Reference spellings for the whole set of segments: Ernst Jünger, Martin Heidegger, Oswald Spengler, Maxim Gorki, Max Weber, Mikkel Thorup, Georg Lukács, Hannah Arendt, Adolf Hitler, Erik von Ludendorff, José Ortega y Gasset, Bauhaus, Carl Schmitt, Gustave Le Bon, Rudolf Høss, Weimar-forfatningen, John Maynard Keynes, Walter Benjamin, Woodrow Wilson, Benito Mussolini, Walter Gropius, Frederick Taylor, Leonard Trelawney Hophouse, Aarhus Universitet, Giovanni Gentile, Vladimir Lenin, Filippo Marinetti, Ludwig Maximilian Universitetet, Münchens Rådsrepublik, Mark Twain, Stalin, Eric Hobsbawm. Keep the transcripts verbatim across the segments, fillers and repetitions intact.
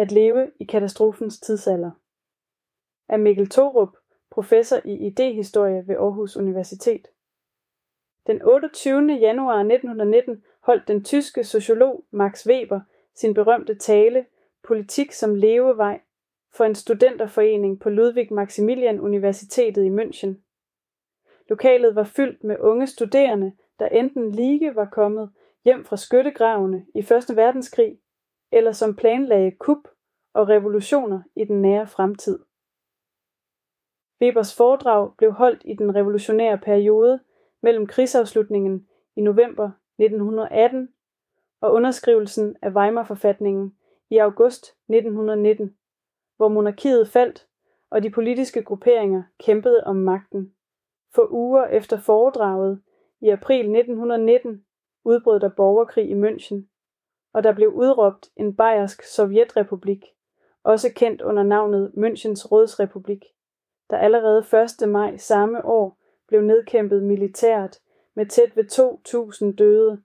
At leve i katastrofens tidsalder. Af Mikkel Thorup, professor i idéhistorie ved Aarhus Universitet. Den otteogtyvende januar nitten nitten holdt den tyske sociolog Max Weber sin berømte tale Politik som levevej for en studenterforening på Ludwig Maximilian Universitetet i München. Lokalet var fyldt med unge studerende, der enten lige var kommet hjem fra skyttegravene i første verdenskrig, eller som planlagde kup og revolutioner i den nære fremtid. Webers foredrag blev holdt i den revolutionære periode mellem krigsafslutningen i november nitten atten og underskrivelsen af Weimar-forfatningen i august nitten nitten, hvor monarkiet faldt og de politiske grupperinger kæmpede om magten. For uger efter foredraget i april nitten nitten udbrød der borgerkrig i München, og der blev udråbt en bayersk sovjetrepublik, også kendt under navnet Münchens Rådsrepublik, der allerede første maj samme år blev nedkæmpet militært med tæt ved to tusind døde.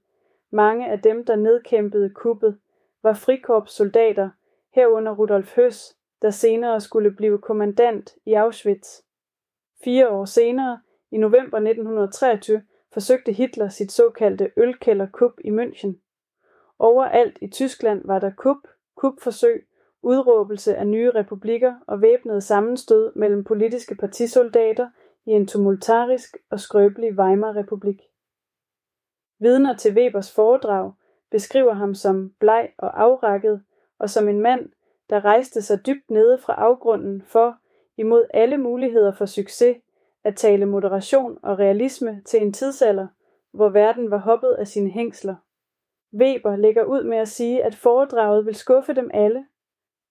Mange af dem, der nedkæmpede kuppet, var frikorpssoldater, herunder Rudolf Høss, der senere skulle blive kommandant i Auschwitz. Fire år senere, i november nitten treogtyve, forsøgte Hitler sit såkaldte ølkælderkup i München. Overalt i Tyskland var der kup, kupforsøg, udråbelse af nye republikker og væbnede sammenstød mellem politiske partisoldater i en tumultarisk og skrøbelig Weimar-republik. Vidner til Webers foredrag beskriver ham som bleg og afrakket, og som en mand, der rejste sig dybt nede fra afgrunden for, imod alle muligheder for succes, at tale moderation og realisme til en tidsalder, hvor verden var hoppet af sine hængsler. Weber lægger ud med at sige, at foredraget vil skuffe dem alle.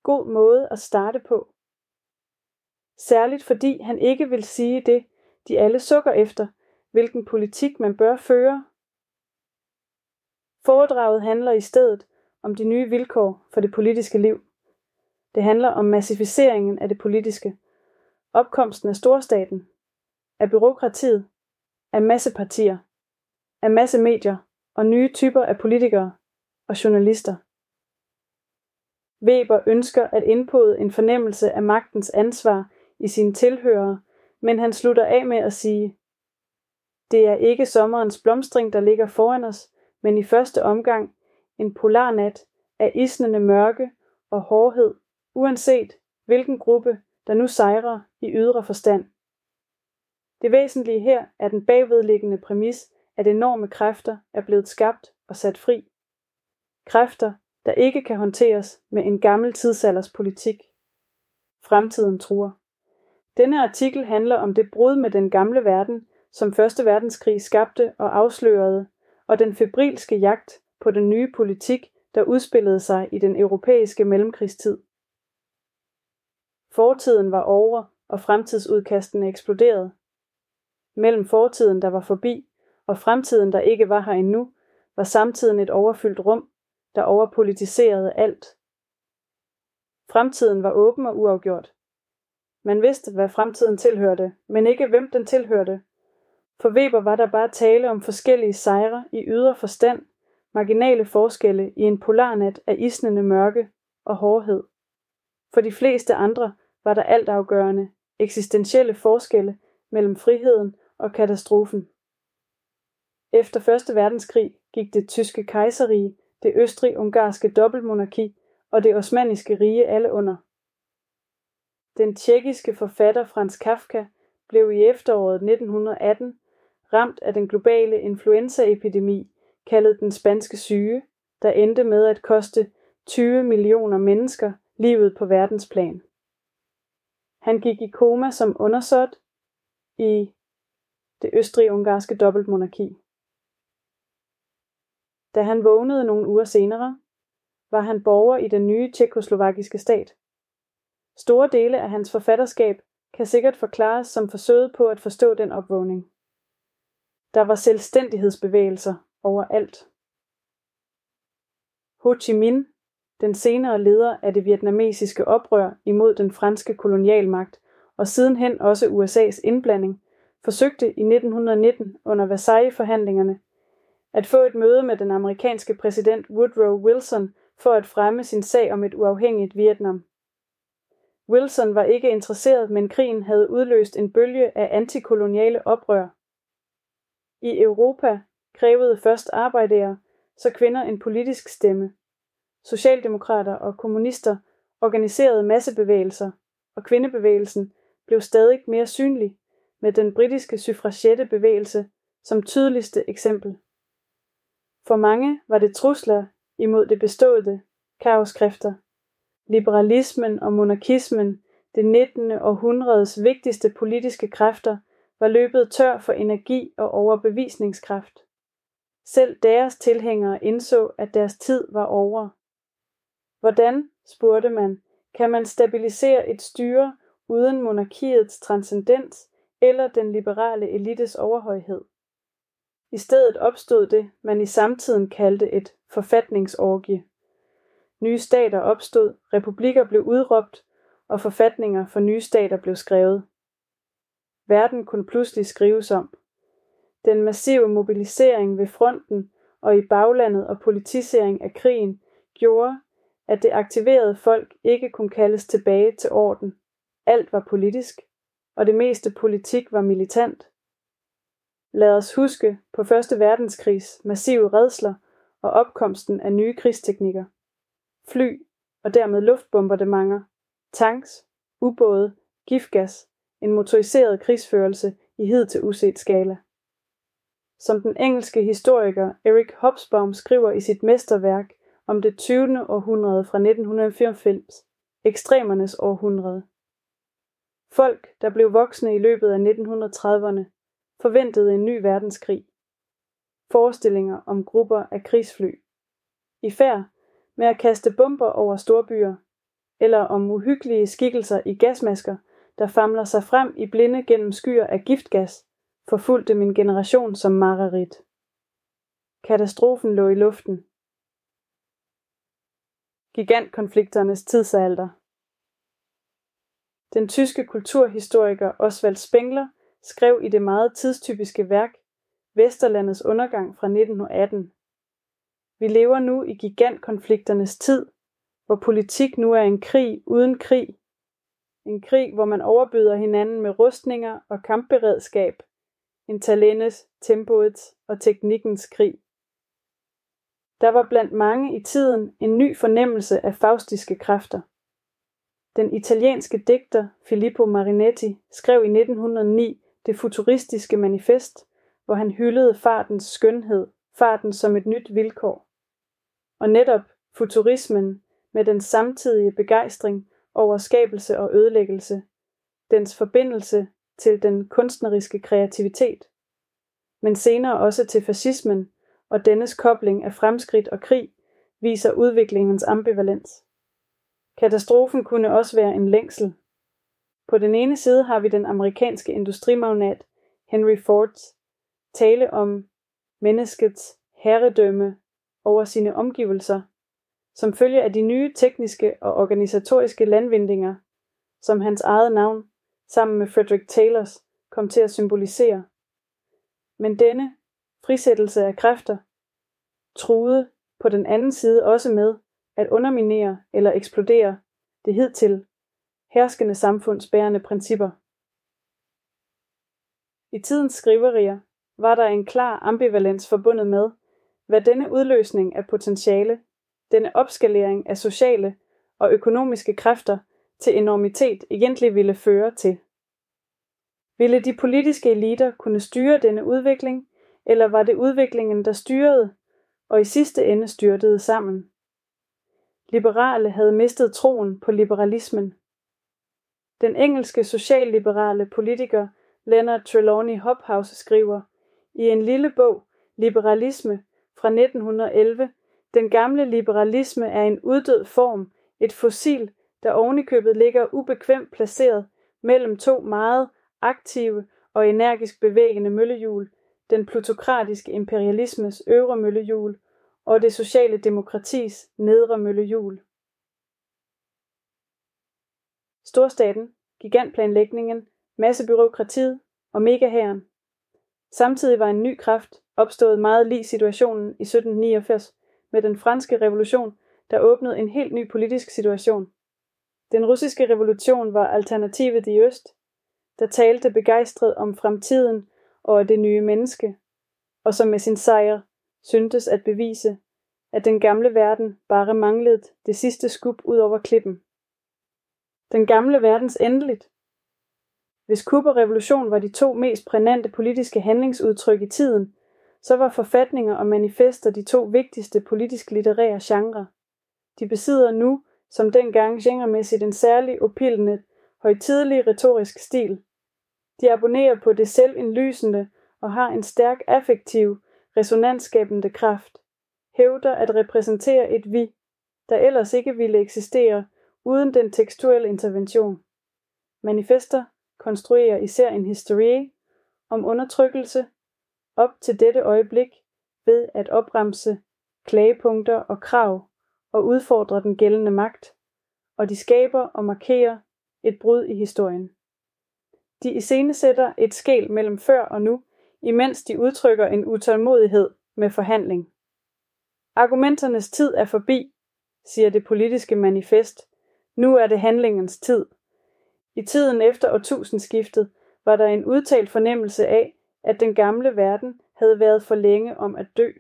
God måde at starte på. Særligt fordi han ikke vil sige det, de alle sukker efter, hvilken politik man bør føre. Foredraget handler i stedet om de nye vilkår for det politiske liv. Det handler om massificeringen af det politiske, opkomsten af storstaten, af bureaukratiet, af massepartier, af massemedier og nye typer af politikere og journalister. Weber ønsker at indpode en fornemmelse af magtens ansvar i sine tilhørere, men han slutter af med at sige, det er ikke sommerens blomstring, der ligger foran os, men i første omgang en polarnat af isnende mørke og hårdhed, uanset hvilken gruppe, der nu sejrer i ydre forstand. Det væsentlige her er den bagvedliggende præmis, at enorme kræfter er blevet skabt og sat fri. Kræfter, der ikke kan håndteres med en gammel tidsalders politik. Fremtiden truer. Denne artikel handler om det brud med den gamle verden, som Første Verdenskrig skabte og afslørede, og den febrilske jagt på den nye politik, der udspillede sig i den europæiske mellemkrigstid. Fortiden var over, og fremtidsudkastene eksploderede. Mellem fortiden, der var forbi, og fremtiden, der ikke var her endnu, var samtiden et overfyldt rum, der overpolitiserede alt. Fremtiden var åben og uafgjort. Man vidste, hvad fremtiden tilhørte, men ikke hvem den tilhørte. For Weber var der bare tale om forskellige sejre i ydre forstand, marginale forskelle i en polarnat af isnende mørke og hårdhed. For de fleste andre var der altafgørende, eksistentielle forskelle mellem friheden og katastrofen. Efter første verdenskrig gik det tyske kejserrige, det østrig-ungarske dobbeltmonarki og det osmanniske rige alle under. Den tjekkiske forfatter Franz Kafka blev i efteråret nitten atten ramt af den globale influenzaepidemi, kaldet den spanske syge, der endte med at koste tyve millioner mennesker livet på verdensplan. Han gik i koma som undersåt i det østrig-ungarske dobbeltmonarki. Da han vågnede nogle uger senere, var han borger i den nye tjekkoslovakiske stat. Store dele af hans forfatterskab kan sikkert forklares som forsøget på at forstå den opvågning. Der var selvstændighedsbevægelser overalt. Ho Chi Minh, den senere leder af det vietnamesiske oprør imod den franske kolonialmagt og sidenhen også U S A's indblanding, forsøgte i nitten nitten under Versailles-forhandlingerne at få et møde med den amerikanske præsident Woodrow Wilson for at fremme sin sag om et uafhængigt Vietnam. Wilson var ikke interesseret, men krigen havde udløst en bølge af antikoloniale oprør. I Europa krævede først arbejdere, så kvinder en politisk stemme. Socialdemokrater og kommunister organiserede massebevægelser, og kvindebevægelsen blev stadig mere synlig med den britiske suffragettebevægelse som tydeligste eksempel. For mange var det trusler imod det beståede, kaoskræfter. Liberalismen og monarkismen, det nittende århundredes vigtigste politiske kræfter, var løbet tør for energi og overbevisningskraft. Selv deres tilhængere indså, at deres tid var over. Hvordan, spurgte man, kan man stabilisere et styre uden monarkiets transcendens eller den liberale elites overhøjhed? I stedet opstod det, man i samtiden kaldte et forfatningsorgie. Nye stater opstod, republikker blev udråbt, og forfatninger for nye stater blev skrevet. Verden kunne pludselig skrives om. Den massive mobilisering ved fronten og i baglandet og politisering af krigen gjorde, at det aktiverede folk ikke kunne kaldes tilbage til orden. Alt var politisk, og det meste politik var militant. Lad os huske på første verdenskrigs massive redsler og opkomsten af nye krigsteknikker. Fly og dermed luftbombardementer, tanks, ubåde, giftgas, en motoriseret krigsførelse i hidtil uset skala. Som den engelske historiker Eric Hobsbawm skriver i sit mesterværk om det tyvende århundrede fra nitten fireoghalvfems, ekstremernes århundrede. Folk, der blev voksne i løbet af nitten trediverne, forventede en ny verdenskrig. Forestillinger om grupper af krigsfly. I færd med at kaste bomber over storbyer, eller om uhyggelige skikkelser i gasmasker, der famler sig frem i blinde gennem skyer af giftgas, forfulgte min generation som mareridt. Katastrofen lå i luften. Gigantkonflikternes tidsalder. Den tyske kulturhistoriker Oswald Spengler skrev i det meget tidstypiske værk Vesterlandets undergang fra nitten atten. Vi lever nu i gigantkonflikternes tid, hvor politik nu er en krig uden krig. En krig, hvor man overbyder hinanden med rustninger og kampberedskab. En talentets, tempoets og teknikkens krig. Der var blandt mange i tiden en ny fornemmelse af faustiske kræfter. Den italienske digter Filippo Marinetti skrev i nitten nul ni det futuristiske manifest, hvor han hyldede fartens skønhed, farten som et nyt vilkår. Og netop futurismen med den samtidige begejstring over skabelse og ødelæggelse, dens forbindelse til den kunstneriske kreativitet, men senere også til fascismen og dennes kobling af fremskridt og krig, viser udviklingens ambivalens. Katastrofen kunne også være en længsel. På den ene side har vi den amerikanske industrimagnat Henry Fords tale om menneskets herredømme over sine omgivelser, som følge af de nye tekniske og organisatoriske landvindinger, som hans eget navn, sammen med Frederick Taylors, kom til at symbolisere. Men denne frisættelse af kræfter truede på den anden side også med at underminere eller eksplodere det hidtil herskende samfunds bærende principper. I tidens skriverier var der en klar ambivalens forbundet med, hvad denne udløsning af potentiale, denne opskalering af sociale og økonomiske kræfter til enormitet egentlig ville føre til. Ville de politiske eliter kunne styre denne udvikling, eller var det udviklingen, der styrede, og i sidste ende styrtede sammen? Liberale havde mistet troen på liberalismen. Den engelske socialliberale politiker Leonard Trelawney Hophouse skriver i en lille bog, Liberalisme, fra nitten elleve, den gamle liberalisme er en uddød form, et fossil, der ovenikøbet ligger ubekvemt placeret mellem to meget aktive og energisk bevægende møllehjul, den plutokratiske imperialismes øvre møllehjul og det sociale demokratis nedre møllehjul. Storstaten, gigantplanlægningen, massebyråkratiet og megahæren. Samtidig var en ny kraft opstået meget lig situationen i sytten niogfirs med den franske revolution, der åbnede en helt ny politisk situation. Den russiske revolution var alternativet i øst, der talte begejstret om fremtiden og det nye menneske, og som med sin sejr syntes at bevise, at den gamle verden bare manglede det sidste skub ud over klippen. Den gamle verdens endeligt. Hvis kup og revolution var de to mest prænante politiske handlingsudtryk i tiden, så var forfatninger og manifester de to vigtigste politisk-litterære genrer. De besidder nu, som dengang genremæssigt, en særlig opildnet, højtidelig retorisk stil. De abonnerer på det selvindlysende og har en stærk affektiv, resonansskabende kraft, hævder at repræsentere et vi, der ellers ikke ville eksistere uden den tekstuelle intervention. Manifester konstruerer især en historie om undertrykkelse op til dette øjeblik ved at opremse klagepunkter og krav og udfordre den gældende magt, og de skaber og markerer et brud i historien. De iscenesætter et skel mellem før og nu, imens de udtrykker en utålmodighed med forhandling. Argumenternes tid er forbi, siger det politiske manifest. Nu er det handlingens tid. I tiden efter årtusindskiftet var der en udtalt fornemmelse af, at den gamle verden havde været for længe om at dø.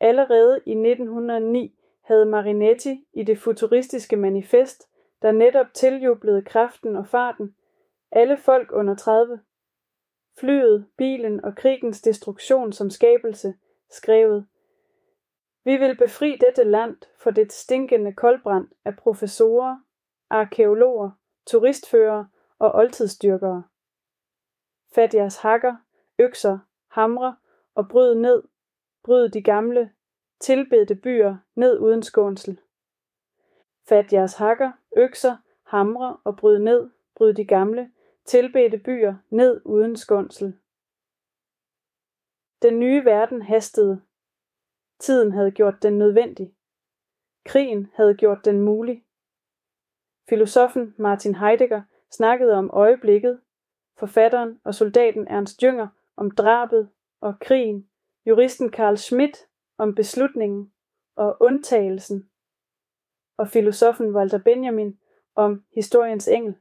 Allerede i nitten hundrede og ni havde Marinetti i det futuristiske manifest, der netop tiljublede kraften og farten, alle folk under tredive, flyet, bilen og krigens destruktion som skabelse, skrevet: "Vi vil befri dette land for det stinkende koldbrand af professorer, arkæologer, turistfører og oldtidsdyrkere. Fat jeres hakker, økser, hamre og bryd ned, bryd de gamle, tilbedte byer ned uden skånsel. Fat jeres hakker, økser, hamre og bryd ned, bryd de gamle, tilbedte byer ned uden skånsel." Den nye verden hastede. Tiden havde gjort den nødvendig. Krigen havde gjort den mulig. Filosofen Martin Heidegger snakkede om øjeblikket, forfatteren og soldaten Ernst Jünger om drabet og krigen, juristen Carl Schmitt om beslutningen og undtagelsen, og filosofen Walter Benjamin om historiens engel.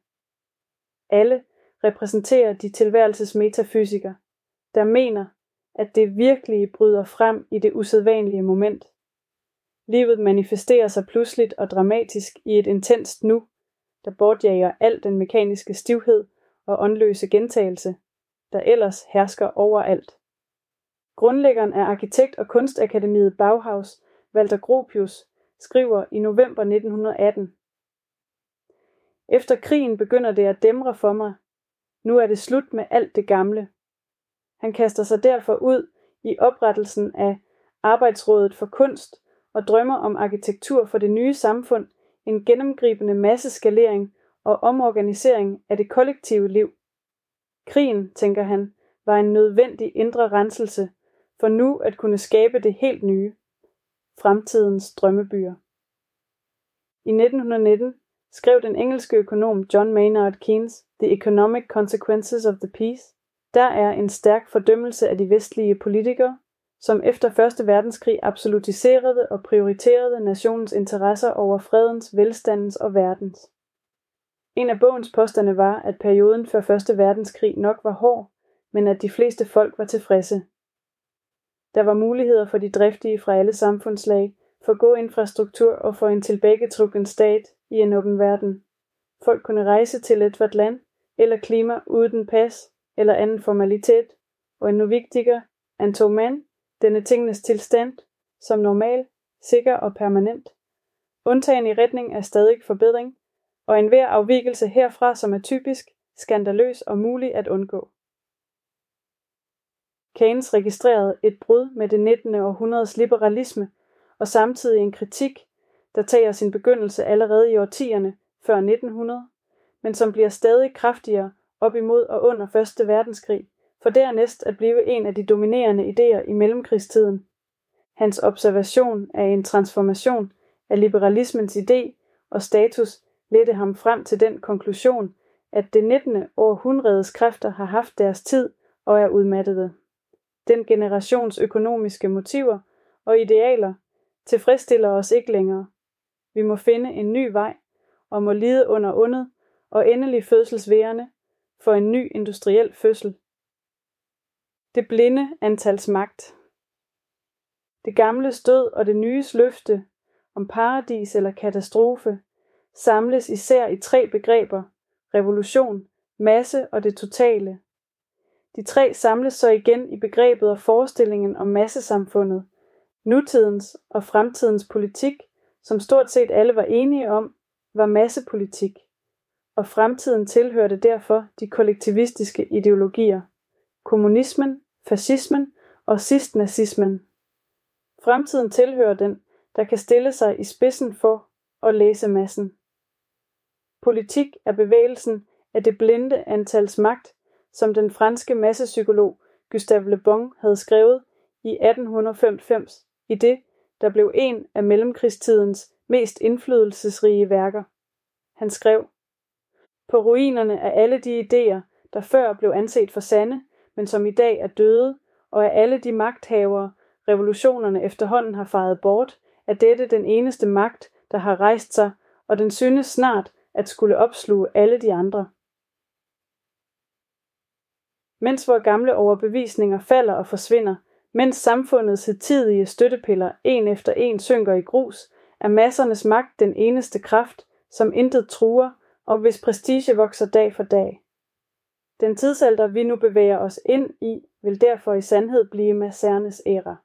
Alle repræsenterer de tilværelsesmetafysikere, der mener, at det virkelige bryder frem i det usædvanlige moment. Livet manifesterer sig pludseligt og dramatisk i et intenst nu, der bortjager al den mekaniske stivhed og åndløse gentagelse, der ellers hersker overalt. Grundlæggeren af arkitekt- og kunstakademiet Bauhaus, Walter Gropius, skriver i november nitten atten: "Efter krigen begynder det at dæmre for mig. Nu er det slut med alt det gamle." Han kaster sig derfor ud i oprettelsen af Arbejdsrådet for Kunst og drømmer om arkitektur for det nye samfund, en gennemgribende masseskalering og omorganisering af det kollektive liv. Krigen, tænker han, var en nødvendig indre renselse for nu at kunne skabe det helt nye, fremtidens drømmebyer. I nitten nitten skrev den engelske økonom John Maynard Keynes The Economic Consequences of the Peace: "Der er en stærk fordømmelse af de vestlige politikere, som efter første verdenskrig absolutiserede og prioriterede nationens interesser over fredens, velstandens og verdens." En af bogens påstande var, at perioden før første verdenskrig nok var hård, men at de fleste folk var tilfredse. Der var muligheder for de driftige fra alle samfundslag, for god infrastruktur og for en tilbagetrukken stat i en åben verden. Folk kunne rejse til et hvert land eller klima uden pas eller anden formalitet, og endnu vigtigere, antog man denne tingenes tilstand som normal, sikker og permanent. Undtagen i retning af stadig forbedring, og enhver afvigelse herfra, som er typisk, skandaløs og mulig at undgå. Keynes registrerede et brud med det nittende århundredes liberalisme, og samtidig en kritik, der tager sin begyndelse allerede i årtierne før nitten hundrede, men som bliver stadig kraftigere op imod og under første verdenskrig, for dernæst at blive en af de dominerende idéer i mellemkrigstiden. Hans observation af en transformation af liberalismens idé og status ledte ham frem til den konklusion, at det nittende århundredes kræfter har haft deres tid og er udmattede. Den generations økonomiske motiver og idealer, tilfredsstiller os ikke længere. Vi må finde en ny vej og må lide under ondet og endelig fødselsværende for en ny industriel fødsel. Det blinde antals magt. Det gamle stød og det nyes løfte om paradis eller katastrofe samles især i tre begreber: revolution, masse og det totale. De tre samles så igen i begrebet og forestillingen om massesamfundet, nutidens og fremtidens politik, som stort set alle var enige om, var massepolitik, og fremtiden tilhørte derfor de kollektivistiske ideologier, kommunismen, fascismen og sidst nazismen. Fremtiden tilhører den, der kan stille sig i spidsen for og læse massen. Politik er bevægelsen af det blinde antals magt, som den franske massepsykolog Gustave Le Bon havde skrevet i atten femoghalvfems i det, der blev en af mellemkrigstidens mest indflydelsesrige værker. Han skrev: på ruinerne af alle de idéer, der før blev anset for sande, men som i dag er døde, og af alle de magthavere, revolutionerne efterhånden har fejet bort, er dette den eneste magt, der har rejst sig, og den synes snart at skulle opsluge alle de andre. Mens vores gamle overbevisninger falder og forsvinder, mens samfundets hidtidige støttepiller en efter en synker i grus, er massernes magt den eneste kraft, som intet truer, og hvis prestige vokser dag for dag. Den tidsalder, vi nu bevæger os ind i, vil derfor i sandhed blive massernes æra.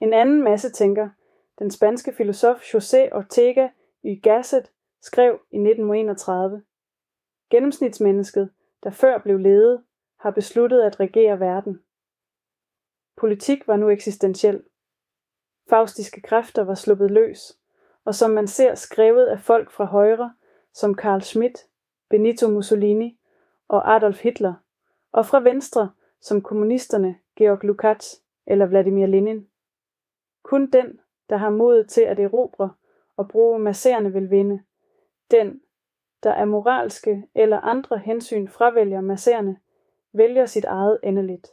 En anden massetænker, den spanske filosof José Ortega y Gasset, skrev i nitten enogtredive: gennemsnitsmennesket, der før blev ledet, har besluttet at regere verden. Politik var nu eksistentiel. Faustiske kræfter var sluppet løs, og som man ser skrevet af folk fra højre, som Carl Schmitt, Benito Mussolini og Adolf Hitler, og fra venstre, som kommunisterne Georg Lukács eller Vladimir Lenin. Kun den, der har modet til at erobre og bruge masserne, vil vinde. Den, der af moralske eller andre hensyn fravælger masserne, vælger sit eget endeligt.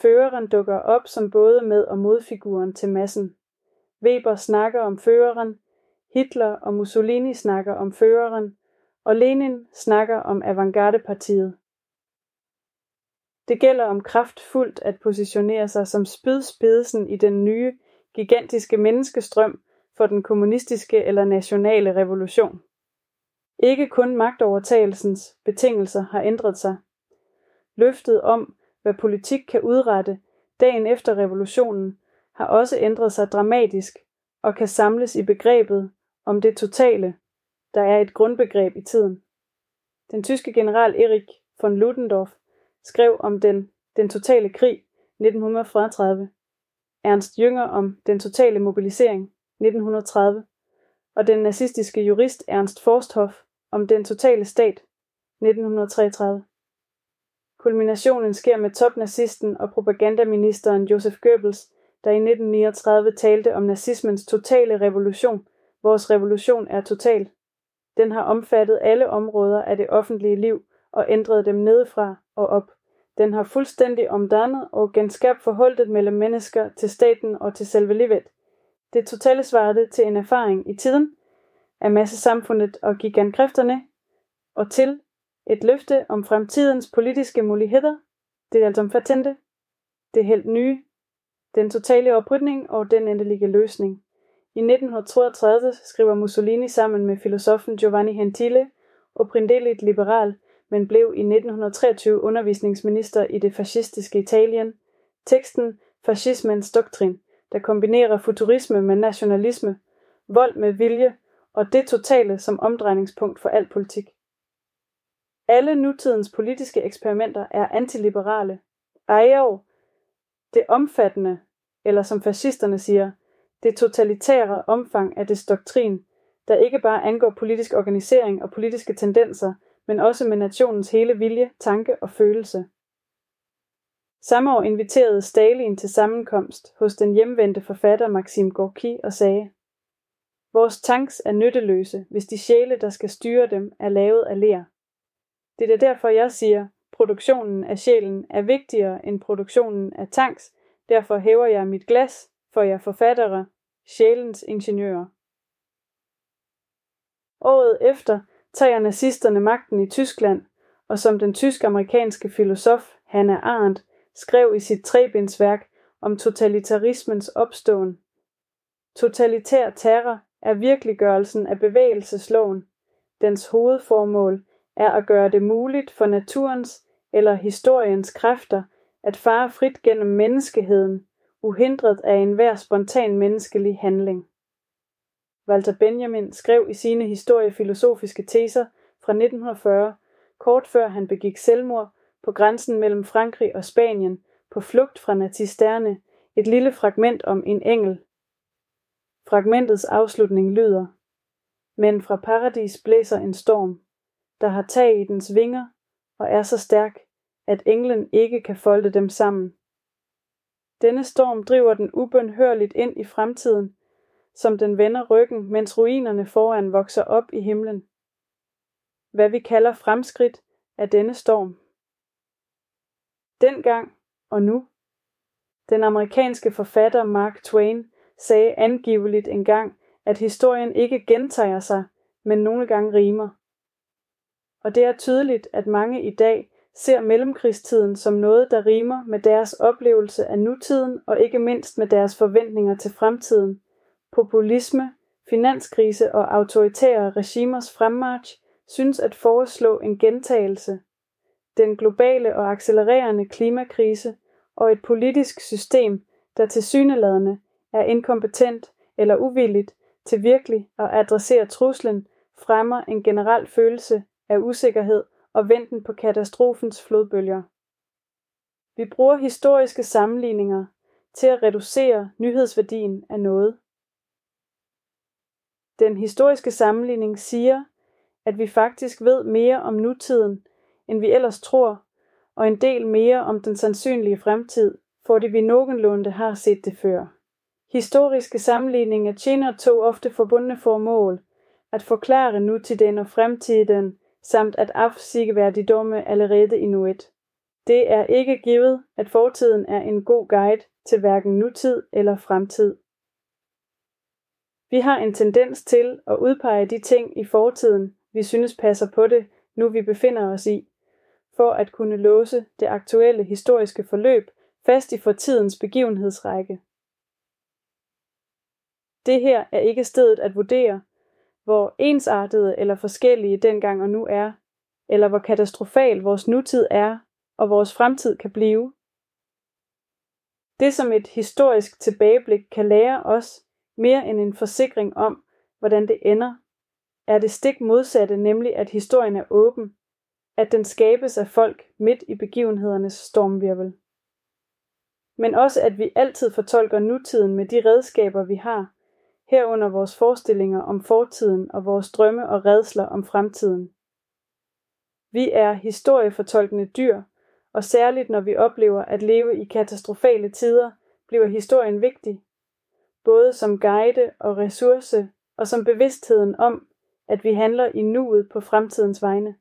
Føreren dukker op som både med- og modfiguren til massen. Weber snakker om føreren, Hitler og Mussolini snakker om føreren, og Lenin snakker om avantgardepartiet. Det gælder om kraftfuldt at positionere sig som spydspidsen i den nye, gigantiske menneskestrøm for den kommunistiske eller nationale revolution. Ikke kun magtovertagelsens betingelser har ændret sig. Løftet om, hvad politik kan udrette dagen efter revolutionen, har også ændret sig dramatisk og kan samles i begrebet om det totale, der er et grundbegreb i tiden. Den tyske general Erik von Ludendorff skrev om den, den totale krig nitten tredive, Ernst Jünger om den totale mobilisering nitten tredive, og den nazistiske jurist Ernst Forsthoff om den totale stat nitten treogtredive. Kulminationen sker med topnazisten og propagandaministeren Josef Goebbels, der i nitten niogtredive talte om nazismens totale revolution. Vores revolution er total. Den har omfattet alle områder af det offentlige liv og ændret dem nedefra og op. Den har fuldstændig omdannet og genskabt forholdet mellem mennesker til staten og til selve livet. Det totale svarede til en erfaring i tiden af massesamfundet og gigantkræfterne og til et løfte om fremtidens politiske muligheder, det er altså om fatente, det helt nye, den totale oprydning og den endelige løsning. I nitten toogtredive skriver Mussolini sammen med filosofen Giovanni Gentile, oprindeligt liberal, men blev i nitten treogtyve undervisningsminister i det fascistiske Italien, teksten Fascismens doktrin, der kombinerer futurisme med nationalisme, vold med vilje og det totale som omdrejningspunkt for al politik. Alle nutidens politiske eksperimenter er antiliberale. Ejo, det omfattende, eller som fascisterne siger, det totalitære omfang af dets doktrin, der ikke bare angår politisk organisering og politiske tendenser, men også med nationens hele vilje, tanke og følelse. Samme år inviterede Stalin til sammenkomst hos den hjemvendte forfatter Maxim Gorki og sagde: vores tanks er nytteløse, hvis de sjæle, der skal styre dem, er lavet af ler. Det er derfor, jeg siger, produktionen af sjælen er vigtigere end produktionen af tanks, derfor hæver jeg mit glas, for jer forfattere, sjælens ingeniører. Året efter tager nazisterne magten i Tyskland, og som den tysk-amerikanske filosof Hannah Arendt skrev i sit trebindsværk om totalitarismens opståen, totalitær terror er virkeliggørelsen af bevægelsesloven. Dens hovedformål er at gøre det muligt for naturens eller historiens kræfter at fare frit gennem menneskeheden, uhindret af enhver spontan menneskelig handling. Walter Benjamin skrev i sine historiefilosofiske teser fra nitten fyrre, kort før han begik selvmord på grænsen mellem Frankrig og Spanien, på flugt fra nazisterne, et lille fragment om en engel. Fragmentets afslutning lyder: men fra paradis blæser en storm, der har tag i dens vinger og er så stærk, at englen ikke kan folde dem sammen. Denne storm driver den ubønhørligt ind i fremtiden, som den vender ryggen, mens ruinerne foran vokser op i himlen. Hvad vi kalder fremskridt er denne storm. Dengang og nu. Den amerikanske forfatter Mark Twain sagde angiveligt engang, at historien ikke gentager sig, men nogle gange rimer. Og det er tydeligt, at mange i dag ser mellemkrigstiden som noget, der rimer med deres oplevelse af nutiden og ikke mindst med deres forventninger til fremtiden. Populisme, finanskrise og autoritære regimers fremmarch synes at foreslå en gentagelse. Den globale og accelererende klimakrise og et politisk system, der tilsyneladende er inkompetent eller uvilligt til virkelig at adressere truslen, fremmer en generel følelse af usikkerhed og venten på katastrofens flodbølger. Vi bruger historiske sammenligninger til at reducere nyhedsværdien af noget. Den historiske sammenligning siger, at vi faktisk ved mere om nutiden, end vi ellers tror, og en del mere om den sandsynlige fremtid, fordi vi nogenlunde har set det før. Historiske sammenligninger tjener to ofte forbundne formål, at forklare nutiden og fremtiden, samt at afsigeværdigdomme allerede inuit. Det er ikke givet, at fortiden er en god guide til hverken nutid eller fremtid. Vi har en tendens til at udpege de ting i fortiden, vi synes passer på det, nu vi befinder os i, for at kunne låse det aktuelle historiske forløb fast i fortidens begivenhedsrække. Det her er ikke stedet at vurdere, hvor ensartede eller forskellige dengang og nu er, eller hvor katastrofal vores nutid er og vores fremtid kan blive. Det som et historisk tilbageblik kan lære os, mere end en forsikring om, hvordan det ender, er det stik modsatte, nemlig at historien er åben, at den skabes af folk midt i begivenhedernes stormvirvel. Men også at vi altid fortolker nutiden med de redskaber, vi har, herunder vores forestillinger om fortiden og vores drømme og rædsler om fremtiden. Vi er historiefortolkende dyr, og særligt når vi oplever at leve i katastrofale tider, bliver historien vigtig, både som guide og ressource, og som bevidstheden om, at vi handler i nuet på fremtidens vegne.